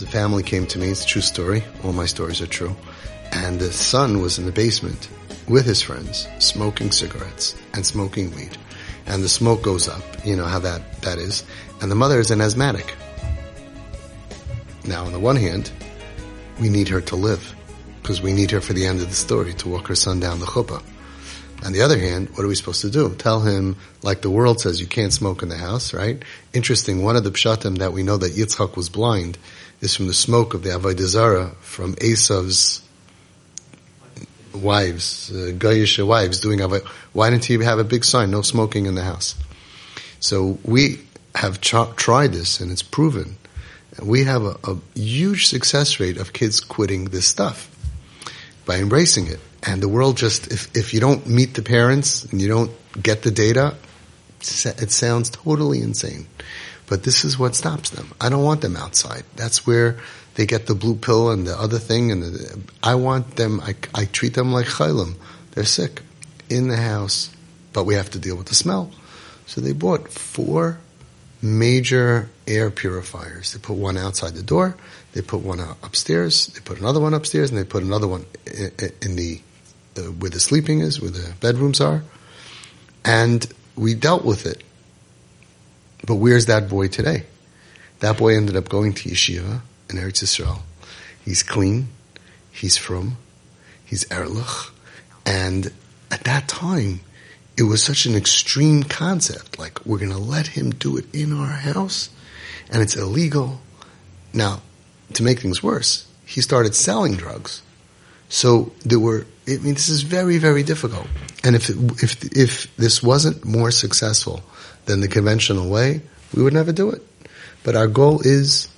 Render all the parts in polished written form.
The family came to me, it's a true story, all my stories are true, and the son was in the basement with his friends, smoking cigarettes and smoking weed. And the smoke goes up, you know how that is, and the mother is an asthmatic. Now, on the one hand, we need her to live, because we need her for the end of the story, to walk her son down the chuppah. On the other hand, what are we supposed to do? Tell him, like the world says, you can't smoke in the house, right? Interesting, one of the pshatim that we know that Yitzhak was blind is from the smoke of the Avodah Zarah from Esav's wives, Goyish wives doing Avodah. Why didn't he have a big sign, no smoking in the house? So we have tried this, and it's proven. We have a huge success rate of kids quitting this stuff by embracing it. And the world just, if you don't meet the parents and you don't get the data, it sounds totally insane. But this is what stops them. I don't want them outside. That's where they get the blue pill and the other thing. And I want them, I treat them like chayla. They're sick in the house, but we have to deal with the smell. So they bought 4 major air purifiers. They put one outside the door, they put one upstairs, they put another one upstairs, and they put another one in the where the sleeping is, where the bedrooms are. And we dealt with it. But where's that boy today? That boy ended up going to Yeshiva in Eretz Yisrael. He's clean, he's frum, he's erlich. And at that time, it was such an extreme concept. Like, we're going to let him do it in our house, and it's illegal. Now, to make things worse, he started selling drugs. So this is very, very difficult. And if this wasn't more successful than the conventional way, we would never do it. But our goal is,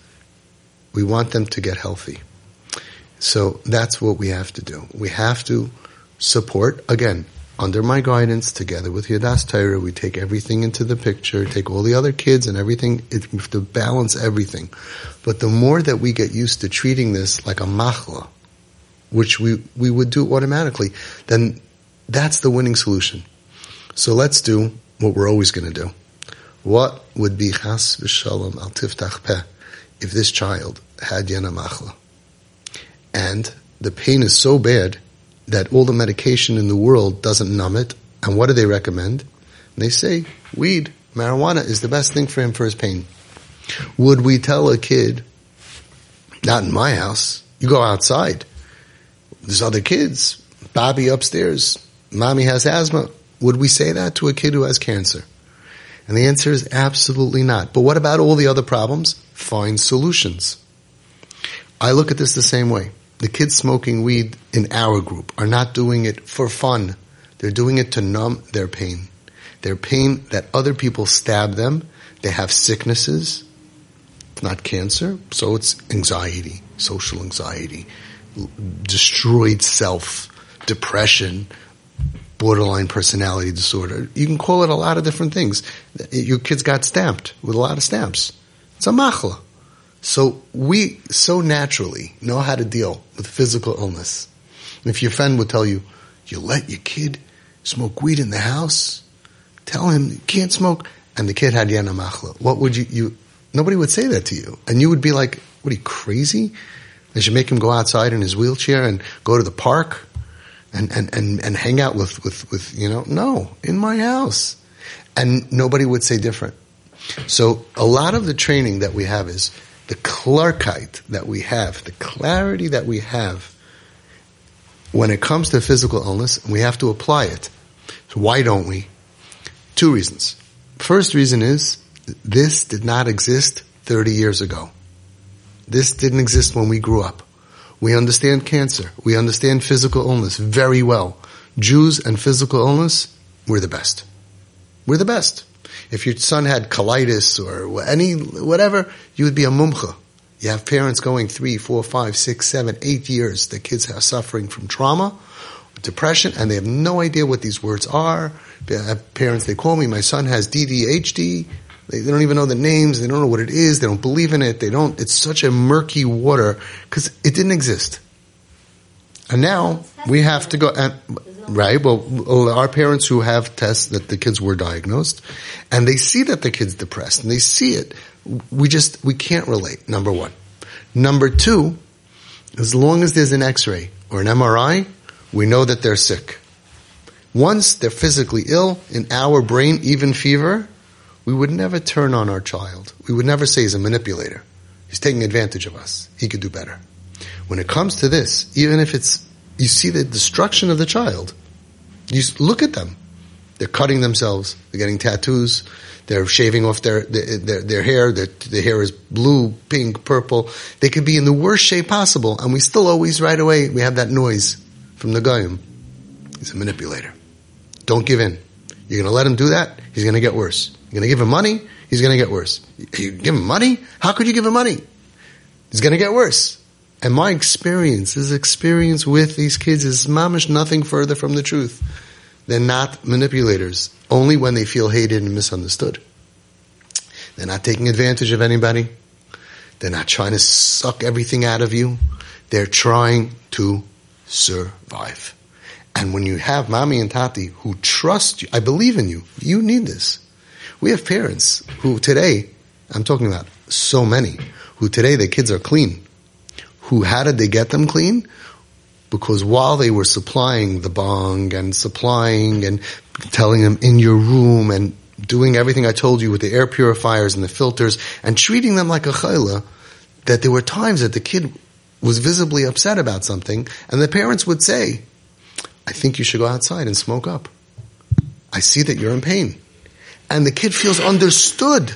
we want them to get healthy. So that's what we have to do. We have to support, again, under my guidance, together with Daas Torah, we take everything into the picture, take all the other kids and everything. We have to balance everything. But the more that we get used to treating this like a machla, which we would do automatically, then that's the winning solution. So let's do what we're always going to do. What would be chas v'shalom al tiftach peh if this child had yena machla? And the pain is so bad that all the medication in the world doesn't numb it. And what do they recommend? And they say, weed, marijuana is the best thing for him for his pain. Would we tell a kid, not in my house, you go outside, there's other kids, Bobby upstairs, mommy has asthma. Would we say that to a kid who has cancer? And the answer is absolutely not. But what about all the other problems? Find solutions. I look at this the same way. The kids smoking weed in our group are not doing it for fun. They're doing it to numb their pain. Their pain that other people stab them. They have sicknesses. It's not cancer, so it's anxiety, social anxiety, destroyed self, depression, borderline personality disorder. You can call it a lot of different things. Your kids got stamped with a lot of stamps. It's a machla. So we so naturally know how to deal with physical illness. And if your friend would tell you, you let your kid smoke weed in the house, tell him you can't smoke, and the kid had yena machla, what would you nobody would say that to you. And you would be like, what are you, crazy? They should make him go outside in his wheelchair and go to the park and hang out with no, in my house. And nobody would say different. So a lot of the training that we have is the clarkite that we have, the clarity that we have when it comes to physical illness, and we have to apply it. So why don't we? 2 reasons. First reason is, this did not exist 30 years ago. This didn't exist when we grew up. We understand cancer. We understand physical illness very well. Jews and physical illness, we're the best. We're the best. If your son had colitis or whatever, you would be a mumcha. You have parents going 3, 4, 5, 6, 7, 8 years. The kids are suffering from trauma, depression, and they have no idea what these words are. They have parents, they call me, my son has ADHD. They don't even know the names. They don't know what it is. They don't believe in it. It's such a murky water because it didn't exist. And now we have to go, right? Well, our parents who have tests that the kids were diagnosed, and they see that the kid's depressed, and they see it. We can't relate, number 1. Number two, as long as there's an x-ray or an MRI, we know that they're sick. Once they're physically ill, in our brain, even fever, we would never turn on our child. We would never say he's a manipulator. He's taking advantage of us. He could do better. When it comes to this, even if it's, you see the destruction of the child, you look at them. They're cutting themselves. They're getting tattoos. They're shaving off their hair. Their hair is blue, pink, purple. They could be in the worst shape possible, and we still always right away we have that noise from the goyim. He's a manipulator. Don't give in. You're going to let him do that. He's going to get worse. You're going to give him money. He's going to get worse. You give him money? How could you give him money? He's going to get worse. And my experience, his experience with these kids is mamish nothing further from the truth. They're not manipulators, only when they feel hated and misunderstood. They're not taking advantage of anybody. They're not trying to suck everything out of you. They're trying to survive. And when you have mommy and tati who trust you, I believe in you, you need this. We have parents who today, I'm talking about so many, who today their kids are clean. How did they get them clean? Because while they were supplying the bong and supplying and telling them in your room and doing everything I told you with the air purifiers and the filters and treating them like a chayla, that there were times that the kid was visibly upset about something and the parents would say, I think you should go outside and smoke up. I see that you're in pain. And the kid feels understood.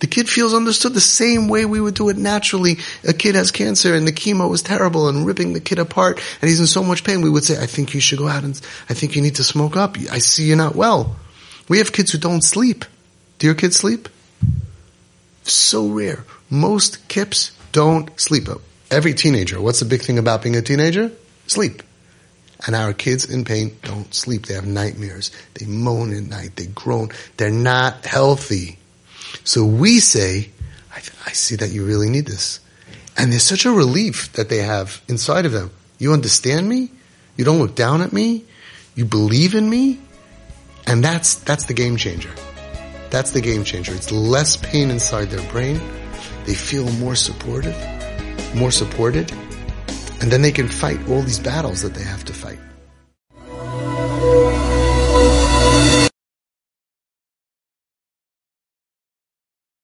The kid feels understood the same way we would do it naturally. A kid has cancer and the chemo was terrible and ripping the kid apart and he's in so much pain. We would say, I think you should go out and I think you need to smoke up. I see you're not well. We have kids who don't sleep. Do your kids sleep? So rare. Most kids don't sleep. Every teenager. What's the big thing about being a teenager? Sleep. And our kids in pain don't sleep. They have nightmares. They moan at night. They groan. They're not healthy. So we say, I see that you really need this. And there's such a relief that they have inside of them. You understand me? You don't look down at me? You believe in me? And that's the game changer. That's the game changer. It's less pain inside their brain. They feel more supported. And then they can fight all these battles that they have to fight.